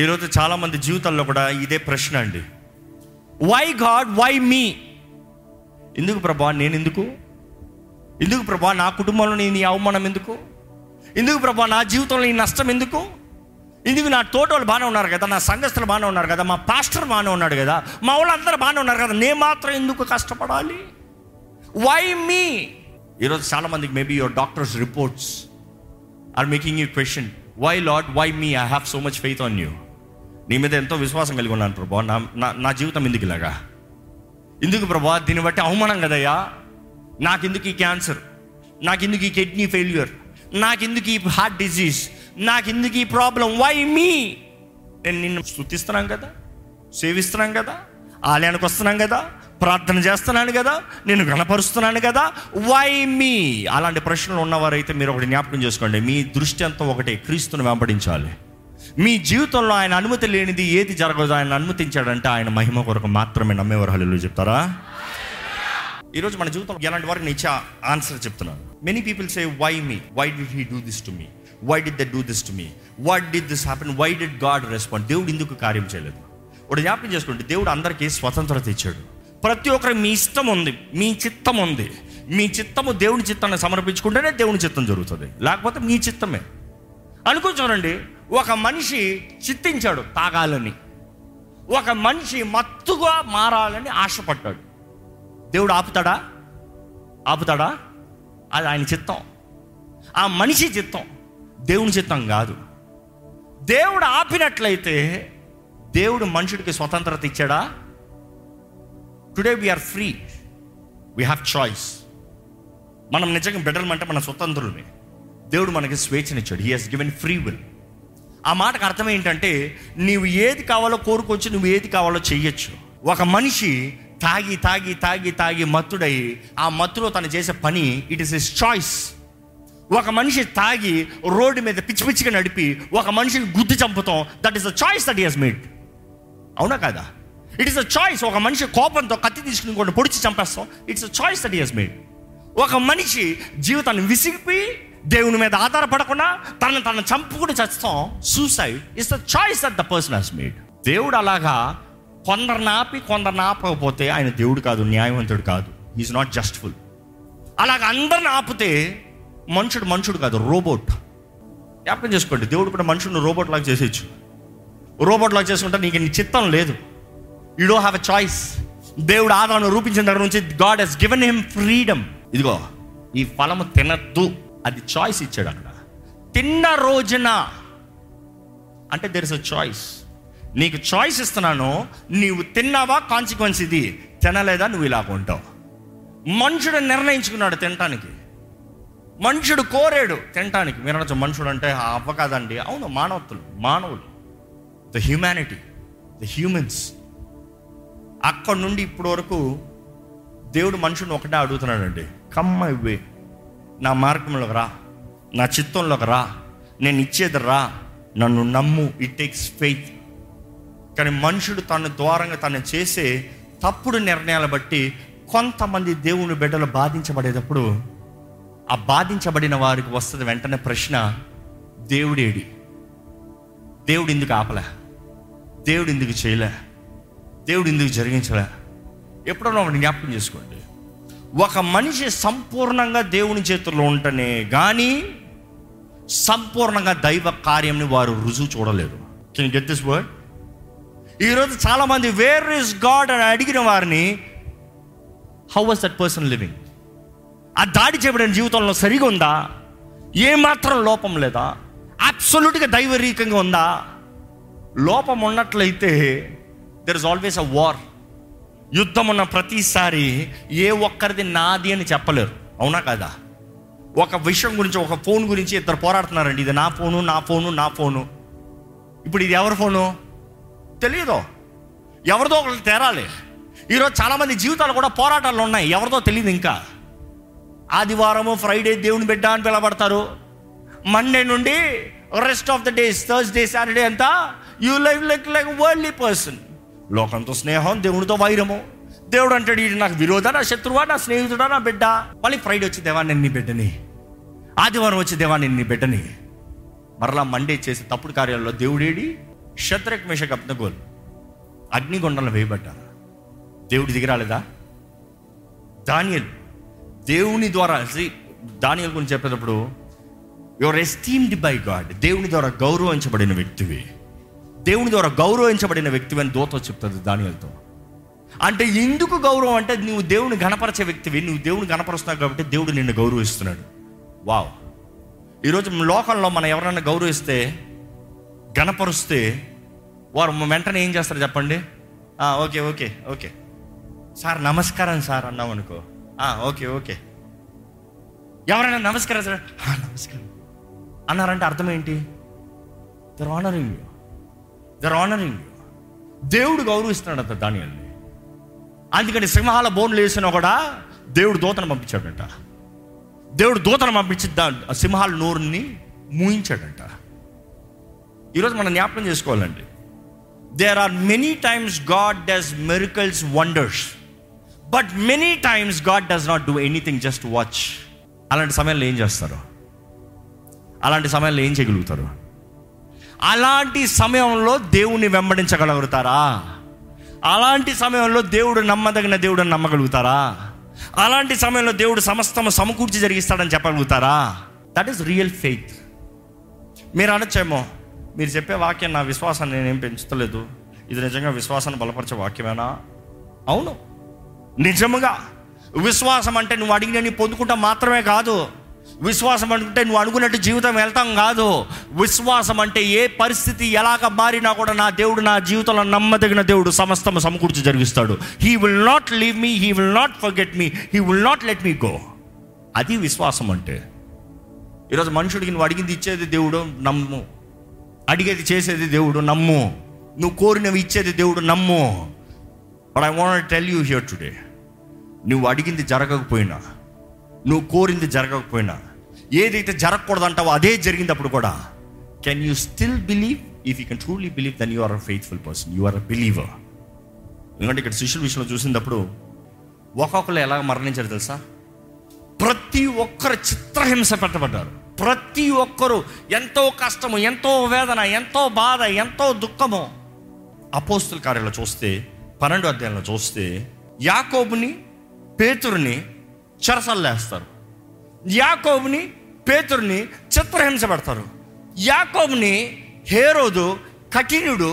ఈరోజు చాలామంది జీవితాల్లో కూడా ఇదే ప్రశ్న అండి. Why God, why me? ఎందుకు ప్రభా నేను ఎందుకు? ఎందుకు ప్రభా నా కుటుంబంలో నీ అవమానం ఎందుకు? ఎందుకు ప్రభా నా జీవితంలో నీ నష్టం ఎందుకు? ఎందుకు నా తోటోళ్ళు బాగానే ఉన్నారు కదా, నా సంఘస్థులు బాగానే ఉన్నారు కదా, మా పాస్టర్ బాగానే ఉన్నాడు కదా, మా వాళ్ళందరూ బాగానే ఉన్నారు కదా, నేను మాత్రం ఎందుకు కష్టపడాలి? Why me? ఈరోజు చాలామందికి maybe your doctors reports are making you question, why lord, why me? I have so much faith on you. నీ మీద ఎంతో విశ్వాసం కలిగి ఉన్నాను ప్రభా, నా జీవితం ఎందుకు ఇలాగా? ఎందుకు ప్రభా దీన్ని బట్టి అవమానం కదయ్యా, నాకెందుకు ఈ క్యాన్సర్, నాకెందుకు ఈ కిడ్నీ ఫెయిల్యూర్, నాకెందుకు ఈ హార్ట్ డిజీజ్, నాకెందుకు ఈ ప్రాబ్లం? Why me? నేను నిన్ను స్తుతిస్తున్నాను కదా, సేవిస్తున్నాను కదా, ఆలయానికి వస్తున్నాను కదా, ప్రార్థన చేస్తున్నాను కదా, నేను గణపరుస్తున్నాను కదా, వై మీ? అలాంటి ప్రశ్నలు ఉన్నవారైతే మీరు ఒకటి జ్ఞాపకం చేసుకోండి, మీ దృష్టి అంతా ఒకటే, క్రీస్తును వెంబడించాలి. మీ జీవితంలో ఆయన అనుమతి లేనిది ఏది జరగదు. ఆయన అనుమతించాడంటే ఆయన మహిమ కొరకు మాత్రమే. నమ్మేవారు హల్లెలూయా చెప్తారా? ఈరోజు మన జీవితంలో ఎలాంటి వరకు నేను ఇచ్చే ఆన్సర్ చెప్తున్నాను. Many people say why me, why did he do this to me, why did they do this to me, what did this happen, why did God respond? దేవుడు ఎందుకు కార్యం చేయలేదు? ఒకటి జ్ఞాపకం చేసుకుంటే దేవుడు అందరికీ స్వతంత్రత ఇచ్చాడు. ప్రతి ఒక్కరు మీ ఇష్టం ఉంది, మీ చిత్తం ఉంది, మీ చిత్తము దేవుని చిత్తాన్ని సమర్పించుకుంటేనే దేవుని చిత్తం జరుగుతుంది, లేకపోతే మీ చిత్తమే అనుకో. చూడండి, ఒక మనిషి చిత్తించాడు తాగాలని, ఒక మనిషి మత్తుగా మారాలని ఆశపడ్డాడు. దేవుడు ఆపుతాడా? ఆపుతాడా? అది ఆయన చిత్తం, ఆ మనిషి చిత్తం, దేవుని చిత్తం కాదు. దేవుడు ఆపినట్లయితే దేవుడు మనుషుడికి స్వతంత్రత ఇచ్చాడా? Today we are free, we have choice. మనం నిజంగా బెటర్మంటే మన స్వతంత్రులమే. దేవుడు మనకి స్వేచ్ఛనిచ్చాడు, he has given free will. ఆ మాటకు అర్థం ఏంటంటే నీవు ఏది కావాలో కోరుకోవచ్చు, నువ్వు ఏది కావాలో చెయ్యొచ్చు. ఒక మనిషి తాగి తాగి తాగి తాగి మత్తుడై ఆ మత్తులో తను చేసే పని, ఇట్ ఈస్ హిస్ చాయిస్. ఒక మనిషి తాగి రోడ్డు మీద పిచ్చి పిచ్చిగా నడిపి ఒక మనిషిని గుద్ది చంపుతాం, that is the choice that he has made. అవునా కాదా? It is a choice. ఒక మనిషి కోపంతో కత్తి తీసుకుని కూడా పొడిచి చంపేస్తాం, it's a choice that he has made. ఒక మనిషి జీవితాన్ని విసిగిపోయి దేవుని మీద ఆధారపడకుండా తను చంపుకుని చస్తాం, suicide is the choice that the person has made. దేవుడు అలాగా కొందరిని ఆపి కొందరిని ఆపకపోతే ఆయన దేవుడు కాదు, న్యాయవంతుడు కాదు, హీఈస్ నాట్ జస్ట్ఫుల్. అలాగ అందరిని ఆపితే మనుషుడు కాదు, రోబోట్. జ్ఞాపకం చేసుకోండి, దేవుడు కూడా మనుషుడిని రోబోట్ లాగా చేసేయచ్చు. రోబోట్ లాగా చేసుకుంటే నీకు నీ చిత్తం లేదు, you don't have a choice. దేవుడు ఆదామును రూపించిన దగ్గర నుంచి God has given him freedom. ఇదిగో ఈ ఫలము తినద్దు, అది చాయిస్ ఇచ్చాడు. అక్కడ తిన్న రోజున అంటే దేర్ ఇస్ అ చాయిస్. నీకు చాయిస్ ఇస్తున్నాను, నీవు తిన్నావా కాన్సిక్వెన్స్ ఇది, తినలేదా నువ్వు ఇలాగ ఉంటావు. మనుషుడు నిర్ణయించుకున్నాడు తినటానికి, మనుషుడు కోరాడు తినటానికి. మీరు అనొచ్చు మనుషుడు అంటే అవ్వ కాదండి. అవును, మానవులు, ద హ్యూమానిటీ, ద హ్యూమన్స్. అక్కడ నుండి ఇప్పటి వరకు దేవుడు మనుషుడిని ఒకటే అడుగుతున్నాడండి, కమ్ మై వే, నా మార్గంలోకి రా, నా చిత్తంలోకి రా, నేను ఇచ్చేది రా, నన్ను నమ్ము. It takes faith. కానీ మనుషుడు తను ద్వారంగా తను చేసే తప్పుడు నిర్ణయాలు బట్టి కొంతమంది దేవుని బిడ్డలు బాధించబడేటప్పుడు ఆ బాధించబడిన వారికి వస్తుంది వెంటనే ప్రశ్న, దేవుడేడి? దేవుడు ఎందుకు ఆపలే? దేవుడు ఎందుకు చేయలే? దేవుడు ఎందుకు జరిగించలే? ఎప్పుడన్నా వాడిని జ్ఞాపకం చేసుకోండి, ఒక మనిషి సంపూర్ణంగా దేవుని చేతుల్లో ఉంటేనే కానీ సంపూర్ణంగా దైవ కార్యంని వారు రుజువు చూడలేరు. Can you get this word? ఈరోజు చాలామంది వేర్ ఇస్ గాడ్ అని అడిగిన వారిని how was that person living? ఆ దాడి చేయబడిన జీవితంలో సరిగా ఉందా? ఏమాత్రం లోపం లేదా? అబ్సల్యూట్గా దైవరీకంగా ఉందా? లోపం ఉన్నట్లయితే there is always a war. యుద్ధం ఉన్న ప్రతిసారి ఏ ఒక్కరిది నాది అని చెప్పలేరు. అవునా కదా? ఒక విషయం గురించి, ఒక ఫోన్ గురించి ఇద్దరు పోరాడుతున్నారండి, ఇది నా ఫోను. ఇప్పుడు ఇది ఎవరి ఫోను తెలియదు, ఎవరిదో ఒకరికి తేరాలి. ఈరోజు చాలామంది జీవితాలు కూడా పోరాటాలు ఉన్నాయి, ఎవరిదో తెలియదు. ఇంకా ఆదివారము ఫ్రైడే దేవుని బిడ్డ అని పిలబడతారు, మండే నుండి rest of the days Thursday Saturday అంతా you live like worldly person, లోకంతో స్నేహం, దేవునితో వైరము. దేవుడు అంటాడు ఇది నాకు విరోధా, నా శత్రువా, నా స్నేహితుడా, నా బిడ్డ. మళ్ళీ ఫ్రైడే వచ్చి దేవా నేను నీ బిడ్డని, ఆదివారం వచ్చి దేవా నేను నీ బిడ్డని, మరలా మండే చేసే తప్పుడు కార్యాలలో దేవుడేడి? షద్రక్ మేషక్ అబ్దెగోలు అగ్నిగుండంలో వేయబడ్డారు. దేవుడి దిగి రాలేదా? దానియేలు దేవుని ద్వారా, దానియేలు గురించి చెప్పేటప్పుడు యువర్ ఎస్టీమ్డ్ బై గాడ్, దేవుని ద్వారా గౌరవించబడిన వ్యక్తివి, దేవుని ద్వారా గౌరవించబడిన వ్యక్తివి అని దూత చెప్తుంది దానియేలుతో. అంటే ఎందుకు గౌరవం అంటే నువ్వు దేవుని గణపరచే వ్యక్తివి, నువ్వు దేవుని గణపరుస్తున్నావు కాబట్టి దేవుడు నిన్ను గౌరవిస్తున్నాడు. వావ్! ఈరోజు లోకంలో మనం ఎవరైనా గౌరవిస్తే, గణపరుస్తే వారు వెంటనే ఏం చేస్తారు చెప్పండి? ఓకే ఓకే ఓకే సార్ నమస్కారం సార్ అన్నాం అనుకో, ఓకే ఓకే. ఎవరైనా నమస్కారం సార్ నమస్కారం అన్నారంటే అర్థం ఏంటి? They're honouring you, they're honouring you. దేవుడు గౌరవిస్తున్నాడు అంత దానియేలుని. అందుకని సింహాల బోన్లు వేసినా కూడా దేవుడు దూతను పంపించాడంట. దేవుడు దూతను పంపించి సింహాల నోరుని మూయించాడంట. ఈరోజు మనం జ్ఞాపకం చేసుకోవాలండి, there are many times God does miracles, wonders, but many times God does not do anything, just watch. అలాంటి సమయాల్లో ఏం చేస్తారు? అలాంటి సమయాల్లో ఏం చేయగలుగుతారు? అలాంటి సమయంలో దేవుని వెంబడించగలుగుతారా? అలాంటి సమయంలో దేవుడు నమ్మదగిన దేవుడు అని నమ్మగలుగుతారా? అలాంటి సమయంలో దేవుడు సమస్తము సమకూర్చి జరిగిస్తాడని చెప్పగలుగుతారా? That is real faith. మీరు అనొచ్చేమో, మీరు చెప్పే వాక్యం నా విశ్వాసాన్ని నేనేం పెంచుతలేదు, ఇది నిజంగా విశ్వాసాన్ని బలపరిచే వాక్యమేనా? అవును, నిజముగా విశ్వాసం అంటే నువ్వు అడిగినవి పొందుకుంటా మాత్రమే కాదు. విశ్వాసం అంటే నువ్వు అనుకున్నట్టు జీవితం వెళ్తాం కాదు. విశ్వాసం అంటే ఏ పరిస్థితి ఎలాగ మారినా కూడా నా దేవుడు నా జీవితంలో నమ్మదగిన దేవుడు సమస్తము సమకూర్చి జరిగిస్తాడు. He will not leave me, he will not forget me, he will not let me go. అది విశ్వాసం అంటే. ఈరోజు మనుషుడికి నువ్వు అడిగింది ఇచ్చేది దేవుడు, నమ్ము. అడిగేది చేసేది దేవుడు, నమ్ము. నువ్వు కోరినవి ఇచ్చేది దేవుడు, నమ్ము. But I want tell you here today, నువ్వు అడిగింది జరగకపోయినా, నువ్వు కోరింది జరగకపోయినా, ఏదైతే జరగకూడదంటావో అదే జరిగినప్పుడు కూడా, can you still believe? If you can truly believe then you are a faithful person, you are a believer. ఎందుకంటే ఇక్కడ శిష్యుల విషయంలో చూసినప్పుడు ఒక్కొక్కరు ఎలా మరణించారు తెలుసా? ప్రతి ఒక్కరు చిత్రహింస పెట్టబడ్డారు. ప్రతి ఒక్కరూ ఎంతో కష్టము, ఎంతో వేదన, ఎంతో బాధ, ఎంతో దుఃఖము. అపోస్తుల కార్యంలో చూస్తే 12వ అధ్యాయంలో చూస్తే యాకోబుని పేతురుని చెరసల్లేస్తారు, యాకోబుని పేతురుని చిత్రహింస పెడతారు, యాకోబుని హేరోదు కఠినుడు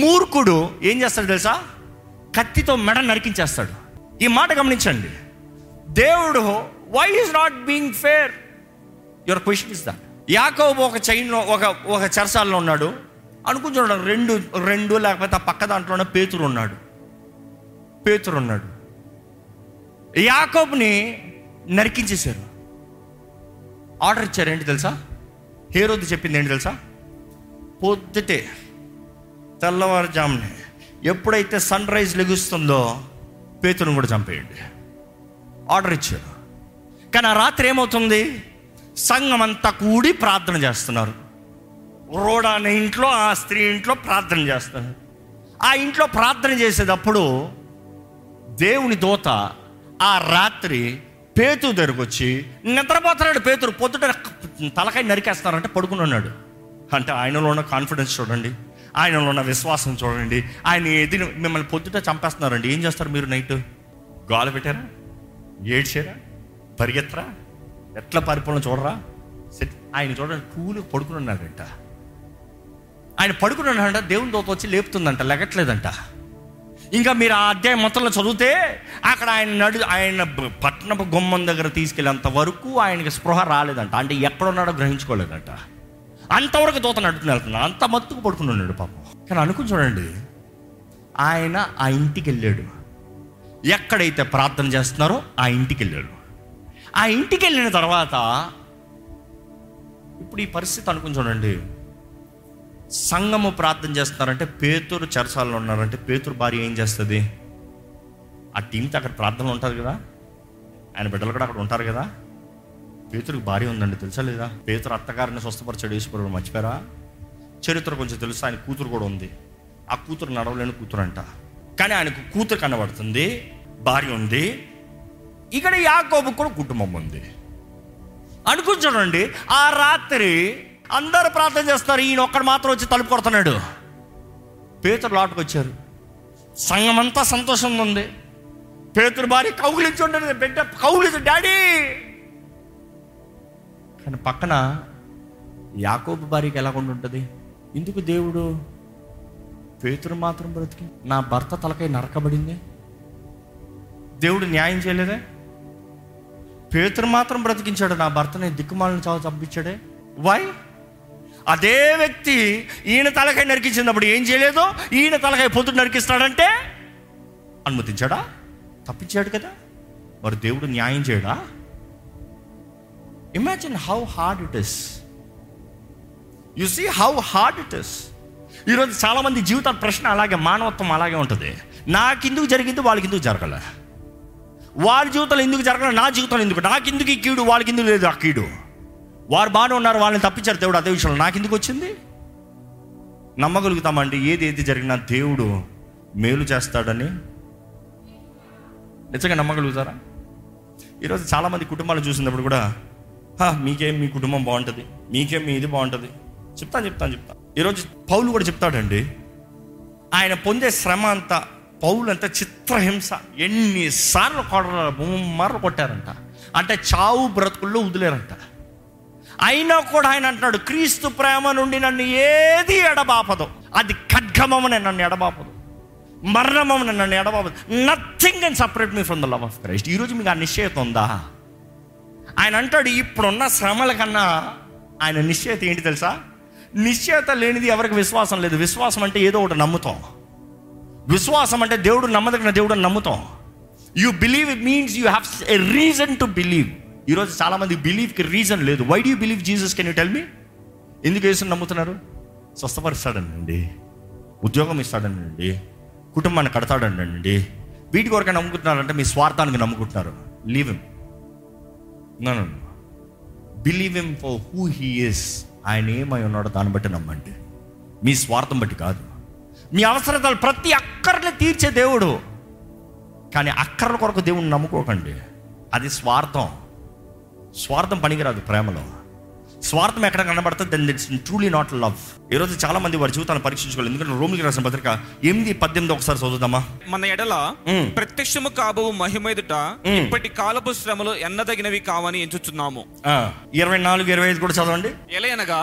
మూర్ఖుడు ఏం చేస్తాడు తెలుసా? కత్తితో మెడ నరికించేస్తాడు. ఈ మాట గమనించండి, దేవుడు why is not being fair? Your question is that. యాకోబు ఒక చైన్లో ఒక చెరసాలలో ఉన్నాడు అనుకుంటున్నాడు, రెండు లేకపోతే ఆ పక్క దాంట్లోనే పేతురు ఉన్నాడు. యాకోబుని నరికించేశారు. ఆర్డర్ ఇచ్చారు ఏంటి తెలుసా? హేరోదు చెప్పింది ఏంటి తెలుసా? పొద్దుటే తెల్లవారుజామునే ఎప్పుడైతే సన్ రైజ్ లెగుస్తుందో పేతురుని కూడా చంపేయండి ఆర్డర్ ఇచ్చారు. కానీ ఆ రాత్రి ఏమవుతుంది? సంఘం అంతా కూడి ప్రార్థన చేస్తున్నారు. రోడ్ అనే ఇంట్లో, ఆ స్త్రీ ఇంట్లో ప్రార్థన చేస్తున్నారు. ఆ ఇంట్లో ప్రార్థన చేసేటప్పుడు దేవుని దూత ఆ రాత్రి పేతురు దగ్గరకు వచ్చి, నిద్రపోతున్నాడు పేతురు, పొద్దుట తలకాయ నరికేస్తున్నారంటే పడుకుని ఉన్నాడు. అంటే ఆయనలో ఉన్న కాన్ఫిడెన్స్ చూడండి, ఆయనలో ఉన్న విశ్వాసం చూడండి. ఆయన ఏది మిమ్మల్ని పొద్దుట చంపేస్తున్నారండి, ఏం చేస్తారు మీరు? నైట్ గాలి పెట్టారా? ఏడ్చారా? పరిగెత్తరా? ఎట్లా పరిపాలన చూడరా? ఆయన చూడండి, కూలు పడుకుని ఉన్నాడంట. ఆయన పడుకుని ఉన్నాడంట, దేవుని దూత వచ్చి లేపుతుందంట, లెగట్లేదంట. ఇంకా మీరు ఆ అధ్యాయం మొత్తంలో చదివితే అక్కడ ఆయన పట్టణపు గుమ్మం దగ్గర తీసుకెళ్ళేంత వరకు ఆయనకి స్పృహ రాలేదంట. అంటే ఎక్కడున్నాడో గ్రహించుకోలేదంట. అంతవరకు దూత నడుపుకుని వెళ్తున్నాడు, అంత మత్తుకు పడుకుని ఉన్నాడు పాపం. కానీ అనుకుని చూడండి, ఆయన ఆ ఇంటికి వెళ్ళాడు. ఎక్కడైతే ప్రార్థన చేస్తున్నారో ఆ ఇంటికి వెళ్ళాడు. ఆ ఇంటికి వెళ్ళిన తర్వాత ఇప్పుడు ఈ పరిస్థితి అనుకుని చూడండి, సంఘము ప్రార్థన చేస్తున్నారంటే పేతురు చెరసాలలో ఉన్నారంటే పేతురు భార్య ఏం చేస్తుంది? ఆ టీంతో అక్కడ ప్రార్థనలో ఉంటారు కదా, ఆయన బిడ్డలు కూడా అక్కడ ఉంటారు కదా. పేతురుకి భార్య ఉందండి, తెలుసా లేదా? పేతురు అత్తగారిని స్వస్థపరచాడు ఈశ్వరుడు, మర్చిపోయారా? చరిత్ర కొంచెం తెలుసు. ఆయన కూతురు కూడా ఉంది, ఆ కూతురు నడవలేని కూతురు అంట. కానీ ఆయనకు కూతురు కనబడుతుంది, భార్య ఉంది. ఇక్కడ యాకోబు కూడా కుటుంబం ఉంది. అనుకుని చూడండి, ఆ రాత్రి అందరు ప్రార్థన చేస్తారు, ఈయన ఒక్కడు మాత్రం వచ్చి తలుపు కొడుతున్నాడు. పేతురు లోటుకు వచ్చారు. సంఘం అంతా సంతోషంగా ఉంది. పేతురు భార్య కౌగులించుండే, బిడ్డ కౌగులించు డాడీ. కానీ పక్కన యాకోబు భార్యకి ఎలాగొండ ఉంటుంది, ఎందుకు దేవుడు పేతురు మాత్రం బ్రతికి, నా భర్త తలకై నరకబడింది, దేవుడు న్యాయం చేయలేదే, పేతురు మాత్రం బ్రతికించాడు, నా భర్తని దిక్కుమాలను చావు చంపించాడే, వై? అదే వ్యక్తి ఈయన తలకై నరికించినప్పుడు ఏం చేయలేదు, ఈయన తలకై పొద్దుట నరికిస్తాడంటే అనుమతించాడా? తప్పించాడు కదా. మరి దేవుడు న్యాయం చేయడా? Imagine how hard it is. You see how hard it is. ఈరోజు చాలామంది జీవితాల ప్రశ్న అలాగే, మానవత్వం అలాగే ఉంటుంది. నాకెందుకు జరిగింది, వాళ్ళకి ఎందుకు జరగలే, వారి జీవితంలో ఎందుకు జరగలే, నా జీవితంలో ఎందుకు, నాకెందుకు ఈ కీడు, వాళ్ళకి ఎందుకు లేదు ఆ కీడు, వారు బాగానే ఉన్నారు, వాళ్ళని తప్పించారు దేవుడు, అదే విషయంలో నాకెందుకు వచ్చింది? నమ్మగలుగుతామండి ఏది ఏది జరిగినా దేవుడు మేలు చేస్తాడని? నిజంగా నమ్మగలుగుతారా? ఈరోజు చాలామంది కుటుంబాలు చూసినప్పుడు కూడా, మీకేం మీ కుటుంబం బాగుంటుంది, మీకేం మీ ఇది బాగుంటుంది, చెప్తాను. ఈరోజు పౌలు కూడా చెప్తాడండి, ఆయన పొందే శ్రమ అంతా, పౌలు అంతా చిత్రహింస, ఎన్నిసార్లు కొడలు కొట్టారంట, అంటే చావు బ్రతుకుల్లో వదిలేరంట. అయినా కూడా ఆయన అంటున్నాడు, క్రీస్తు ప్రేమ నుండి నన్ను ఏది ఎడబాపదు, అది ఖడ్గమమనే నన్ను ఎడబాపదు, మరణమమనే నన్ను ఎడబాపదు, nothing can separate me from the love of Christ. ఈరోజు మీకు ఆ నిశ్చయత ఉందా? ఆయన అంటాడు, ఇప్పుడున్న శ్రమల కన్నా ఆయన నిశ్చయత ఏంటి తెలుసా? నిశ్చయత లేనిది ఎవరికి విశ్వాసం లేదు. విశ్వాసం అంటే ఏదో ఒకటి నమ్ముతాం, విశ్వాసం అంటే దేవుడు నమ్మదగిన దేవుడు అని నమ్ముతాం. You believe, it means you have a reason to believe. ఈరోజు చాలామంది బిలీవ్కి రీజన్ లేదు. Why do you believe Jesus, can you tell me? ఎందుకు యేసుని నమ్ముతున్నారు? స్వస్థపరుస్తాడనండి, ఉద్యోగం ఇస్తాడనండి, కుటుంబాన్ని కడతాడనండి, వీటి కొరకే నమ్ముకుంటున్నారంటే మీ స్వార్థానికి నమ్ముకుంటున్నారు. Leave him. No, no, no. Believe him for who he is. ఆయన ఏమై ఉన్నాడో దాన్ని బట్టి నమ్మండి, మీ స్వార్థం బట్టి కాదు. మీ అవసరతలు ప్రతి అక్కర్ని తీర్చే దేవుడు, కానీ అక్కర్ల కొరకు దేవుడిని నమ్ముకోకండి, అది స్వార్థం. స్వార్థం పనికిరాదు ప్రేమలో. స్వార్థం ఎక్కడ కనబడుతుంది, then it's truly not love. ఈరోజు చాలామంది వారి జీవితాన్ని పరీక్షించుకోవాలి. ఎందుకంటే రోమిలికి రాసిన పత్రిక 8:18 ఒకసారి చదువుదామా? మన ఎడల ప్రత్యక్షము కాబో మహిమ ఎదుట ఇప్పటి కాలపు శ్రమలు ఎన్నదగినవి కావని ఎంచుచున్నాము. 24-25 కూడా చదవండి. ఎలయనగా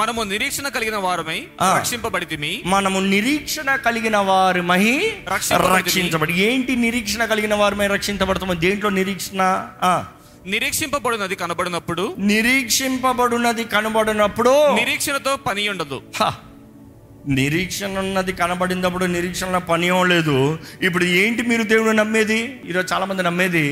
మనము నిరీక్షణ కలిగిన వారమై రక్షింపబడితిమి. మనము నిరీక్షణ కలిగిన వారమై రక్షించబడి. ఏంటి నిరీక్షణ కలిగిన వారమై రక్షించబడతాము? దేంట్లో నిరీక్షణ? నిరీక్షింపబడినది కనబడినప్పుడు, నిరీక్షింపబడినది కనబడినప్పుడు నిరీక్షణతో పని ఉండదు. నిరీక్షణ ఉన్నది కనబడినప్పుడు నిరీక్షణ పని లేదు. ఇప్పుడు ఏంటి మీరు దేవుడు నమ్మేది? ఈరోజు చాలామంది నమ్మేది,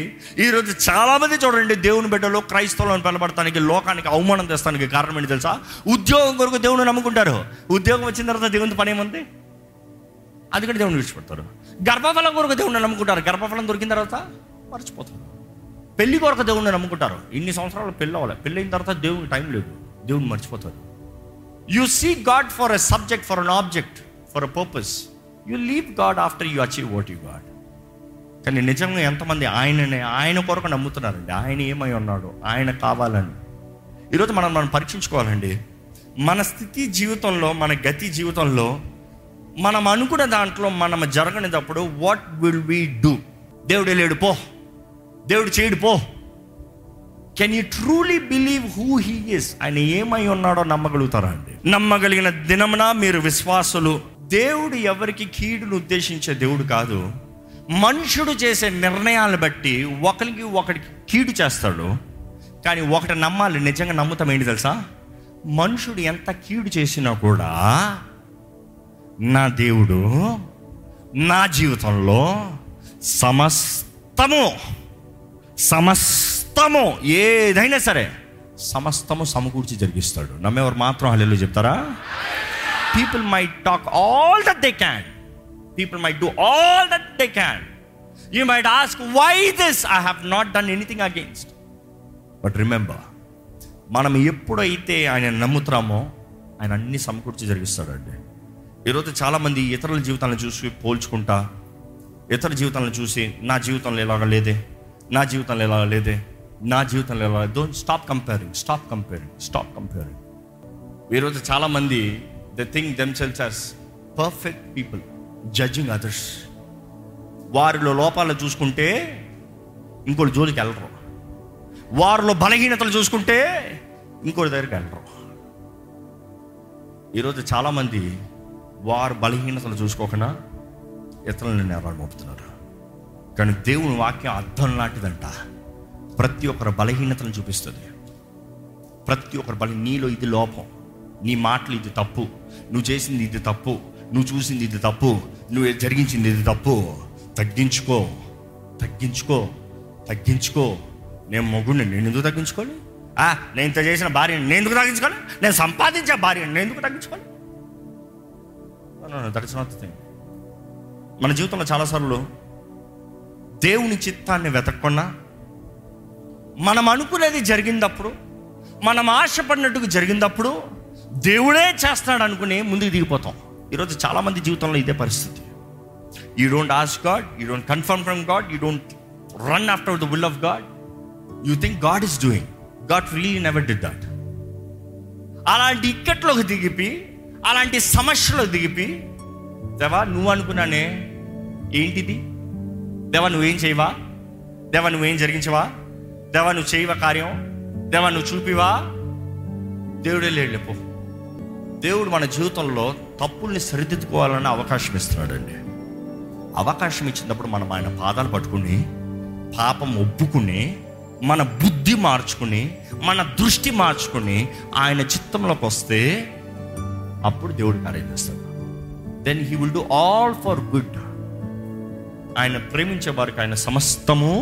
ఈరోజు చాలామంది చూడండి దేవుని బిడ్డలో క్రైస్తవులను పిలబడటానికి, లోకానికి అవమానం తెస్తానికి కారణం ఏంటి తెలుసా? ఉద్యోగం కొరకు దేవుని నమ్ముకుంటారు, ఉద్యోగం వచ్చిన తర్వాత దేవుని పని ఏముంది, అది కూడా దేవుని విడిచిపెడతారు. గర్భఫలం కొరకు దేవుని నమ్ముకుంటారు, గర్భఫలం దొరికిన తర్వాత మర్చిపోతారు. పెళ్లి కొరకు దేవుడిని నమ్ముకుంటారు, ఇన్ని సంవత్సరాలు పెళ్ళి అవ్వాలి, పెళ్ళైన తర్వాత దేవుడికి టైం లేదు, దేవుడిని మర్చిపోతారు. You see God for a subject, for an object, for a purpose. You leave God after you achieve what you God. కానీ నిజంగా ఎంతమంది ఆయననే, ఆయన కొరకు నమ్ముతున్నారండి, ఆయన ఏమై ఉన్నాడో, ఆయన కావాలని. ఈరోజు మనం పరీక్షించుకోవాలండి మన స్థితి జీవితంలో, మన గతి జీవితంలో, మనం అనుకున్న దాంట్లో మనం జరగనిదప్పుడు వాట్ విల్ వీ డూ? దేవుడే లేడు పో, దేవుడు చేయడు పో. Can you truly believe who he is? ఆయన ఏమై ఉన్నాడో నమ్మగలుగుతారా అండి? నమ్మగలిగిన దినమున మీరు విశ్వాసులు. దేవుడు ఎవరికి కీడును ఉద్దేశించే దేవుడు కాదు. మనుషుడు చేసే నిర్ణయాలను బట్టి ఒకరికి ఒకడికి కీడు చేస్తాడు. కానీ ఒకటి నమ్మాలి, నిజంగా నమ్ముతాం ఏంటి తెలుసా? మనుషుడు ఎంత కీడు చేసినా కూడా నా దేవుడు నా జీవితంలో సమస్తము ఏదైనా సరే సమస్తము సమకూర్చి జరిగిస్తాడు. నమ్మేవారు మాత్రం హల్లెలూయా చెప్తారా? People might talk all that they can, people might do all that they can, you might ask why this, I have not done anything against. But remember, మనం ఎప్పుడైతే ఆయన నమ్ముతామో ఆయన అన్ని సమకూర్చి జరిగిస్తాడండి. ఈరోజు చాలామంది ఇతరుల జీవితాలను చూసి పోల్చుకుంటా, ఇతర జీవితాలను చూసి నా జీవితంలో ఎలాగ లేదే, నా జీవితంలో ఎలా లేదే, నా జీవితంలో ఎలా. Don't stop comparing, stop comparing, stop comparing. ఈరోజు చాలామంది the thing themselves as perfect people judging others. వారిలో లోపాలు చూసుకుంటే ఇంకోటి జోలికి వెళ్ళరు, వారిలో బలహీనతలు చూసుకుంటే ఇంకోటి దగ్గరికి వెళ్ళరు. ఈరోజు చాలామంది వారు బలహీనతలు చూసుకోకుండా ఇతరులను నేరాలు మోపుతున్నారు. కానీ దేవుని వాక్యం అర్థం లాంటిదంట, ప్రతి ఒక్కరు బలహీనతను చూపిస్తుంది. ప్రతి ఒక్కరు నీలో ఇది లోపం, నీ మాటలు ఇది తప్పు, నువ్వు చేసింది ఇది తప్పు, నువ్వు చూసింది ఇది తప్పు, నువ్వు జరిగించింది ఇది తప్పు, తగ్గించుకో తగ్గించుకో తగ్గించుకో. నేను మొగుడిని, నేను ఎందుకు తగ్గించుకోవాలి? నేను ఇంత చేసిన భార్యని నేను ఎందుకు తగ్గించుకోవాలి? నేను సంపాదించే భార్యని నేను ఎందుకు తగ్గించుకోవాలి? దర్శనం మన జీవితంలో చాలాసార్లు దేవుని చిత్తాన్ని వెతకకుండా మనం అనుకునేది జరిగినప్పుడు, మనం ఆశపడినట్టుగా జరిగినప్పుడు దేవుడే చేస్తాడు అనుకుని ముందుకు దిగిపోతాం. ఈరోజు చాలామంది జీవితంలో ఇదే పరిస్థితి. You don't ask God, you don't confirm from God, you don't run after the will of God, you think God is doing. God really never did that. అలాంటి ఇక్కట్లోకి దిగిపి, అలాంటి సమస్యలోకి దిగిపి, దేవా నువ్వు అనుకున్నానే ఏంటిది, దేవా నువ్వేం చేయవా, దేవా నువ్వేం జరిగించవా, దేవా నువ్వు చేయవా కార్యం, దేవా నువ్వు చూపివా, దేవుడే లేడులేపో. దేవుడు మన జీవితంలో తప్పుల్ని సరిదిద్దుకోవాలని అవకాశం ఇస్తున్నాడండి. అవకాశం ఇచ్చినప్పుడు మనం ఆయన పాదాలు పట్టుకుని, పాపం ఒప్పుకుని, మన బుద్ధి మార్చుకుని, మన దృష్టి మార్చుకుని ఆయన చిత్తంలోకి వస్తే అప్పుడు దేవుడు కార్యం చేస్తాడు. Then he will do all for good. ఆయన ప్రేమించే వారికి ఆయన సమస్తము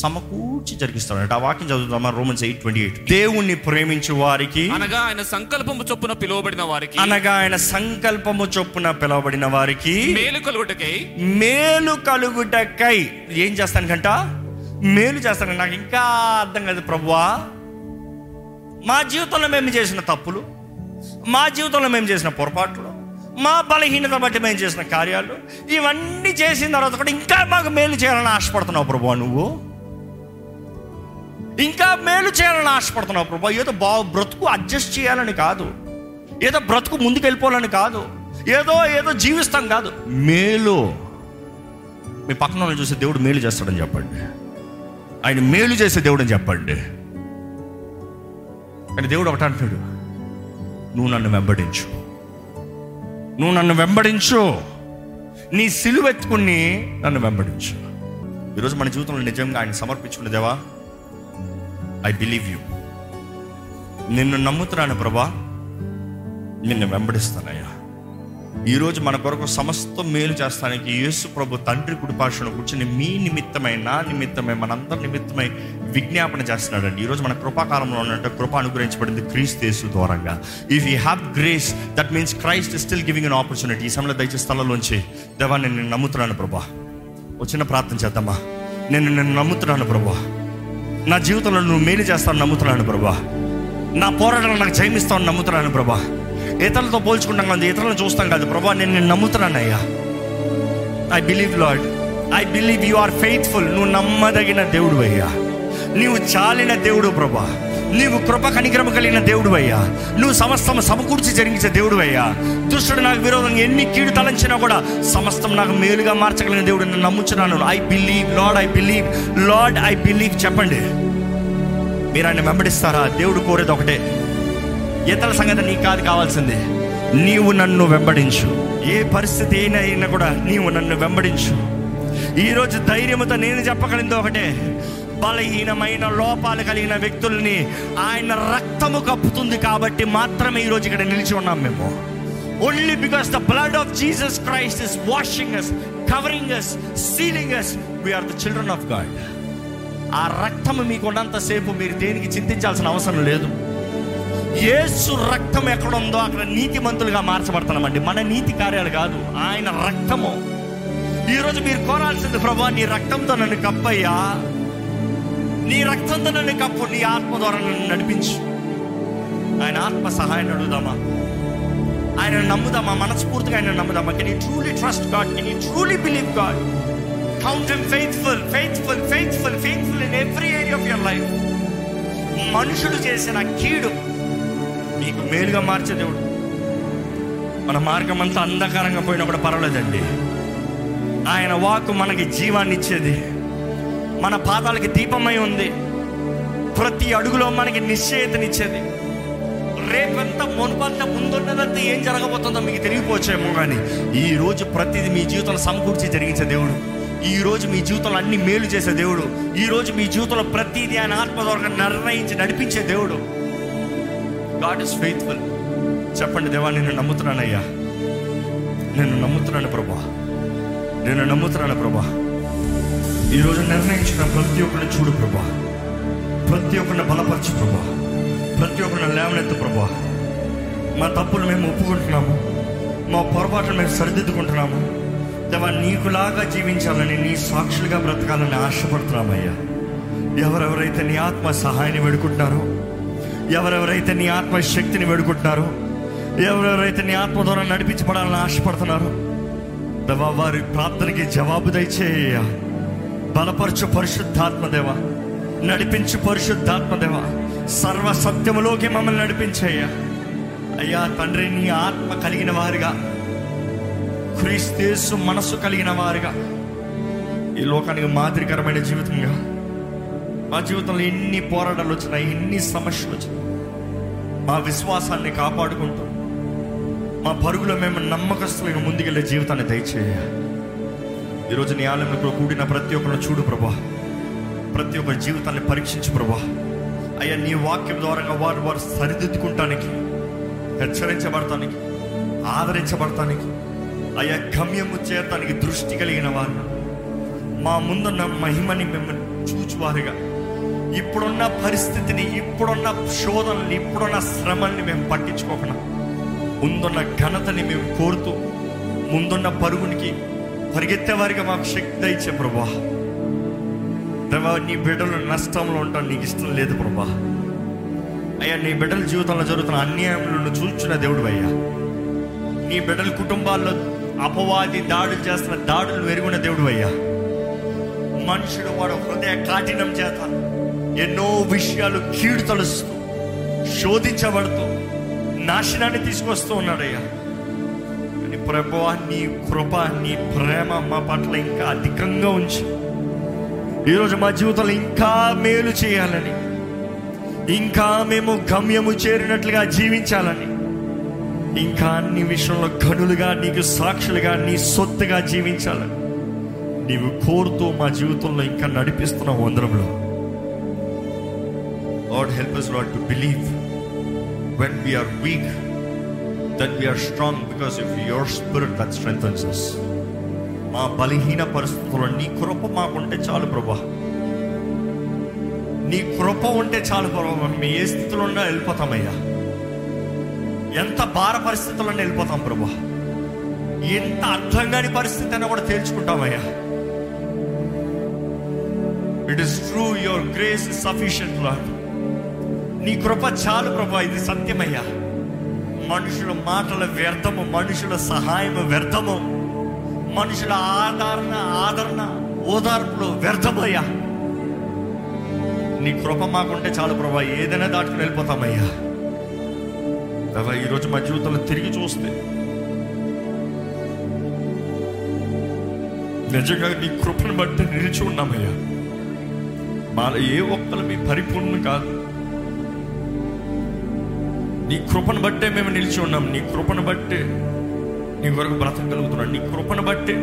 సమకూర్చి జరిగిస్తాడు అంటే ఆ వాక్యం చదువుతామా? Romans 8:28. దేవుణ్ణి ప్రేమించే వారికి అనగా ఆయన సంకల్పము చొప్పున పిలువబడిన వారికి మేలు కలుగుటకై ఏం చేస్తానుకంట? మేలు చేస్తాను. నాకు ఇంకా అర్థం కాదు ప్రభువా, మా జీవితంలో మేము చేసిన తప్పులు, మా జీవితంలో మేము చేసిన పొరపాట్లు, మా బలహీనత బట్టి మేము చేసిన కార్యాలు, ఇవన్నీ చేసిన తర్వాత కూడా ఇంకా మాకు మేలు చేయాలని ఆశపడుతున్నావు ప్రభువా, నువ్వు ఇంకా మేలు చేయాలని ఆశపడుతున్నావు ప్రభువా. ఏదో బ్రతుకు అడ్జస్ట్ చేయాలని కాదు, ఏదో బ్రతుకు ముందుకు వెళ్ళిపోవాలని కాదు, ఏదో ఏదో జీవిస్తాం కాదు, మేలు. మీ పక్కన చూసే దేవుడు మేలు చేస్తాడని చెప్పండి, ఆయన మేలు చేసే దేవుడు అని చెప్పండి. కానీ దేవుడు ఒకటి అంటాడు, నువ్వు నన్ను వెంబడించు, నువ్వు నన్ను వెంబడించు, నీ సిలువెత్తుకుని నన్ను వెంబడించు. ఈరోజు మన జీవితంలో నిజంగా ఆయన సమర్పించుకునే దేవా ఐ బిలీవ్ యూ, నిన్ను నమ్ముతున్నాను ప్రభా, నిన్ను వెంబడిస్తానయ్యా. ఈరోజు మన కొరకు సమస్తం మేలు చేస్తానికి యేసు ప్రభు తండ్రి కుడిపార్శ్వన కూర్చొని మీ నిమిత్తమై, నా నిమిత్తమై, మనందరి నిమిత్తమై విజ్ఞాపన చేస్తున్నాడు అండి. ఈరోజు మన కృపాకాలంలో ఉన్నట్టు కృప అనుగ్రహించబడింది క్రీస్తు యేసు ద్వారంగా. If you have grace that means Christ is still giving an opportunity. ఈ సమయంలో దయచేసి స్థలంలోంచి దేవా నేను నమ్ముతున్నాను ప్రభా, ఒక చిన్న ప్రార్థన చేద్దామా? నేను నమ్ముతున్నాను ప్రభా, నా జీవితంలో నువ్వు మేలు చేస్తావు నమ్ముతున్నాను ప్రభా, నా పోరాటాలను నాకు జయమిస్తావు నమ్ముతున్నాను ప్రభా. ఇతరులతో పోల్చుకుంటాం కదా, ఇతరులను చూస్తాం కాదు ప్రభా, నేను నమ్ముతున్నానయ్యా. I believe Lord, I believe you are faithful. నువ్వు నమ్మదగిన దేవుడు అయ్యా, నీవు చాలిన దేవుడు ప్రభా, నీవు కృప కనికరమ కలిగిన దేవుడు అయ్యా, నువ్వు సమస్తం సమకూర్చి జరిగించే దేవుడు అయ్యా. దుష్టుడు నాకు విరోధంగా ఎన్ని కీడు తలంచినా కూడా సమస్తం నాకు మేలుగా మార్చగలిగిన దేవుడు, నేను నమ్ముచున్నాను. I believe Lord, I believe Lord, I believe. చెప్పండి, మీరు ఆయన వెంబడిస్తారా? దేవుడు కోరేది ఒకటే, ఇతరుల సంగతి నీకు కాదు కావాల్సిందే, నీవు నన్ను వెంబడించు. ఏ పరిస్థితి అయినా కూడా నీవు నన్ను వెంబడించు. ఈరోజు ధైర్యంతో నేను చెప్పగలిగింది ఒకటే, బలహీనమైన లోపాలు కలిగిన వ్యక్తుల్ని ఆయన రక్తము కప్పుతుంది కాబట్టి మాత్రమే ఈరోజు ఇక్కడ నిలిచి ఉన్నాం మేము. Only because the blood of Jesus Christ is washing us, covering us, sealing us, we are the children of God. ఆ రక్తము మీకున్నంతసేపు మీరు దేనికి చింతించాల్సిన అవసరం లేదు. యేసు రక్తం ఎక్కడ ఉందో అక్కడ నీతి మంతులుగా మార్చబడుతున్నామండి. మన నీతి కార్యాలు కాదు, ఆయన రక్తము. ఈరోజు మీరు కోరాల్సింది ప్రభువా, నీ రక్తంతో నన్ను కప్పయ్యా, నీ రక్తంతో నన్ను కప్పు, నీ ఆత్మ ద్వారా నన్ను నడిపించు. ఆయన ఆత్మ సహాయాన్ని అడుగుదామా? ఆయన నమ్ముదామా? మనస్ఫూర్తిగా ఆయన నమ్ముదామా? Can you truly trust God? Can you truly believe God? Count him faithful, faithful, faithful, faithful in every area of your life. మనుషులు చేసిన కీడు మీకు మేలుగా మార్చే దేవుడు, మన మార్గం అంతా అంధకారంగా పోయినా కూడా పర్వాలేదండి, ఆయన వాక్కు మనకి జీవాన్ని ఇచ్చేది, మన పాదాలకి దీపమై ఉంది, ప్రతి అడుగులో మనకి నిశ్చయితనిచ్చేది. రేపంతా మునుపంతా ముందున్నదంతా ఏం జరగబోతుందో మీకు తెలియపోవచ్చేమో, కానీ ఈరోజు ప్రతిది మీ జీవితంలో సమకూర్చి జరిగించే దేవుడు, ఈరోజు మీ జీవితంలో అన్ని మేలు చేసే దేవుడు, ఈరోజు మీ జీవితంలో ప్రతిదీ ఆయన ఆత్మ ద్వారా నిర్ణయించి నడిపించే దేవుడు. God is faithful. చెప్పండి, దేవా నేను నమ్ముతున్నానయ్యా, నేను నమ్ముతున్నాను ప్రభా, నేను నమ్ముతున్నాను ప్రభా, ఈరోజు నిర్ణయించిన ప్రతి ఒక్కరిని చూడు ప్రభా, ప్రతి ఒక్కరిని బలపరచు ప్రభా, ప్రతి ఒక్కరిని లేవనెత్తు ప్రభా. మా తప్పులు మేము ఒప్పుకుంటున్నాము, మా పొరపాట్లు మేము సరిదిద్దుకుంటున్నాము. దేవా నీకులాగా జీవించాలని, నీ సాక్షులుగా బ్రతకాలని ఆశపడుతున్నామయ్యా. ఎవరెవరైతే నీ ఆత్మ సహాయాన్ని వేడుకుంటున్నారో, ఎవరెవరైతే నీ ఆత్మ శక్తిని వేడుకుంటున్నారో, ఎవరెవరైతే నీ ఆత్మ ద్వారా నడిపించబడాలని ఆశపడుతున్నారో, దేవా వారి ప్రార్థనకి జవాబు దయచేయ్యా. బలపరచు పరిశుద్ధాత్మదేవా, నడిపించు పరిశుద్ధాత్మదేవా, సర్వసత్యములోకి మమ్మల్ని నడిపించేయ్యా. అయ్యా తండ్రి, నీ ఆత్మ కలిగిన వారుగా, క్రీస్తు మనసు కలిగిన వారుగా, ఈ లోకానికి మాదిరికరమైన జీవితంగా మా జీవితంలో ఎన్ని పోరాటాలు వచ్చినా, ఎన్ని సమస్యలు వచ్చినా మా విశ్వాసాన్ని కాపాడుకుంటూ మా పరుగులో మేము నమ్మకస్తులుగా ముందుకెళ్ళే జీవితాన్ని దయచేయ. ఈరోజు నీ ఆలయంలో కూడిన ప్రతి ఒక్కరిని చూడు ప్రభా, ప్రతి ఒక్కరి జీవితాన్ని పరీక్షించు ప్రభా. అయ్యా నీ వాక్యం ద్వారా వారు సరిదిద్దుకుంటానికి, హెచ్చరించబడటానికి, ఆదరించబడటానికి, అయ్యా గమ్యము చేరటానికి దృష్టి కలిగిన వారు, మా ముందున్న మహిమని మేము చూచువారుగా, ఇప్పుడున్న పరిస్థితిని, ఇప్పుడున్న శోధనని, ఇప్పుడున్న శ్రమల్ని మేము పట్టించుకోకుండా ముందున్న ఘనతని మేము కోరుతూ ముందున్న పరుగునికి పరిగెత్తేవారిగా మాకు శక్తి ఇచ్చే ప్రభా. దేవా నీ బిడ్డలు నష్టంలో ఉంటాను నీకు ఇష్టం లేదు ప్రభా. అయ్యా నీ బిడ్డల జీవితంలో జరుగుతున్న అన్యాయంలో చూచిన దేవుడు అయ్యా, నీ బిడ్డల కుటుంబాల్లో అపవాది దాడులు చేస్తున్న దాడులు వెరుగున్న దేవుడు అయ్యా. మనుషుడు వాడు హృదయ కాఠినం చేత ఎన్నో విషయాలు కీడు తలుస్తూ, శోధించబడుతూ, నాశనాన్ని తీసుకొస్తూ ఉన్నాడయ్యా. నీ ప్రభువా, నీ కృప, నీ ప్రేమ మా పట్ల ఇంకా అధికంగా ఉంచి ఈరోజు మా జీవితంలో ఇంకా మేలు చేయాలని, ఇంకా మేము గమ్యము చేరినట్లుగా జీవించాలని, ఇంకా అన్ని విషయంలో గనులుగా నీకు సాక్షులుగా నీ సొత్తుగా జీవించాలని నీవు కోరుతూ మా జీవితంలో ఇంకా నడిపిస్తున్న వందరంలో. Lord help us Lord to believe when we are weak that we are strong because of your spirit that strengthens us. మా బలహీన పరిస్థితుల్లో నీ కృప మాకుంటే చాలు ప్రభా, నీ కృప ఉంటే చాలు ప్రభా. మేము ఏ స్థితిలో ఉన్నా వెళ్ళిపోతామయ్యా, ఎంత భార పరిస్థితుల్లో వెళ్ళిపోతాం ప్రభా, ఎంత అర్థం కాని పరిస్థితి అయినా కూడా తేల్చుకుంటామయ్యా. It is true, your grace is sufficient Lord. నీ కృప చాలు ప్రభా, ఇది సత్యమయ్యా. మనుషుల మాటల వ్యర్థము, మనుషుల సహాయము వ్యర్థము, మనుషుల ఆదరణ ఓదార్పులు వ్యర్థమయ్యా. నీ కృప మాకుంటే చాలు ప్రభా, ఏదైనా దాటుకుని వెళ్ళిపోతామయ్యా. ప్రభా ఈరోజు మా జీవితంలో తిరిగి చూస్తే నిజంగా నీ కృపను బట్టి నిలిచి ఉన్నామయ్యా. మాలో ఏ ఒక్కరు మీ పరిపూర్ణం కాదు, నీ కృపను బట్టే మేము నిలిచి ఉన్నాం, నీ కృపను బట్టే నీ వరకు బ్రతకగలుగుతున్నాం, నీ కృపను బట్టి.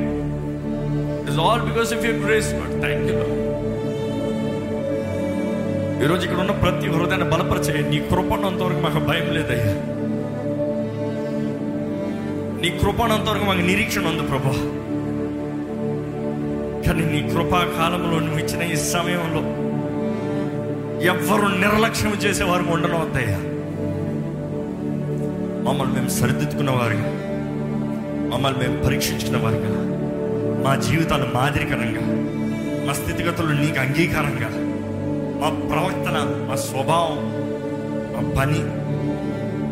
It's all because of your grace Lord. Thank you Lord. ఈరోజు ఇక్కడ ఉన్న ప్రతి హృదయాన్ని బలపరచయ్యా. నీ కృపన్నంతవరకు మాకు భయం లేదయ్యా, నీ కృపన్నంతవరకు మాకు నిరీక్షణ ఉంది ప్రభా. కానీ నీ కృపా కాలంలో, నువ్వు ఇచ్చిన ఈ సమయంలో ఎవ్వరూ నిర్లక్ష్యం చేసేవారు ఉండను వద్దయ్యా. మమ్మల్ని మేము సరిదిద్దుకున్నవారుగా, మమ్మల్ని మేము పరీక్షించిన వారుగా, మా జీవితాలు మాదిరికరంగా, మా స్థితిగతులు నీకు అంగీకారంగా, మా ప్రవర్తన, మా స్వభావం, మా పని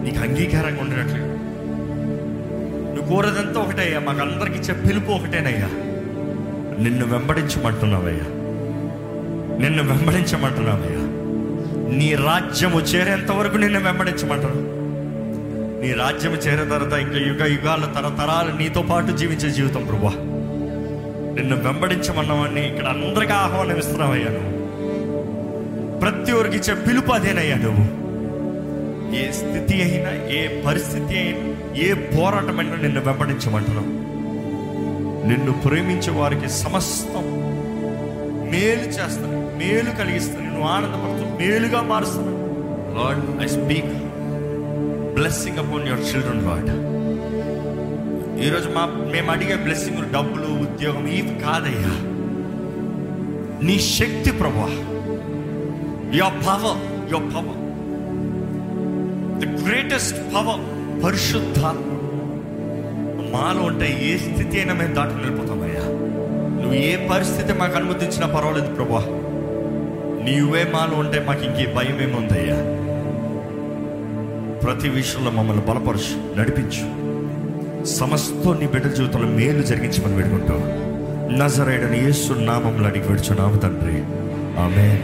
నీకు అంగీకారంగా ఉండేటట్లు. నువ్వు కోరేదంతా ఒకటయ్యా, మాకు అందరికి ఇచ్చే పిలుపు ఒకటేనయ్యా, నిన్ను వెంబడించమంటున్నావయ్యా, నిన్ను వెంబడించమంటున్నావయ్యా. నీ రాజ్యము చేరేంతవరకు నిన్ను వెంబడించమంటున్నావు. నీ రాజ్యం చేరిన తర్వాత ఇంకా యుగ యుగాల తరతరాలు నీతో పాటు జీవించే జీవితం ప్రభువా. నిన్ను వెంబడించమన్నవాడిని ఇక్కడ అందరికీ ఆహ్వానం ఇస్తున్నావయ్యా. నువ్వు ప్రతి ఒక్కరికి ఇచ్చే పిలుపు అదేనయ్యా. నువ్వు ఏ స్థితి అయినా, ఏ పరిస్థితి అయినా, ఏ పోరాటమైనా నిన్ను వెంబడించమంటున్నావు. నిన్ను ప్రేమించే వారికి సమస్తం మేలు చేస్తాను, మేలు కలిగిస్తాను, నిన్ను ఆనందపడుతూ మేలుగా మారుస్తాను. Lord, I speak blessing upon your children, Lord. ఈరోజు మేము అడిగే బ్లెస్సింగ్ డబ్బులు, ఉద్యోగం ఇవి కాదయ్యా. నీ శక్తి ప్రభువా, your power, the greatest power, పరిశుద్ధాత్మ మాలో ఉంటే ఏ స్థితి అయినా మేము దాటుకుని వెళ్ళిపోతామయ్యా. నువ్వు ఏ పరిస్థితి మాకు అనుమతించినా పర్వాలేదు ప్రభువా. నీవే మాలో ఉంటే మాకు ఇంకే భయం ఏముందయ్యా. ప్రతి విషయంలో మమ్మల్ని బలపరచు, నడిపించు, సమస్తం నీ బిడ్డల జీవితంలో మేలు జరిగించమని వేడుకుంటావు. నజరేయుడైన యేసు నామములో అడిగి వేడుచున్నాము తండ్రి, ఆమేన్.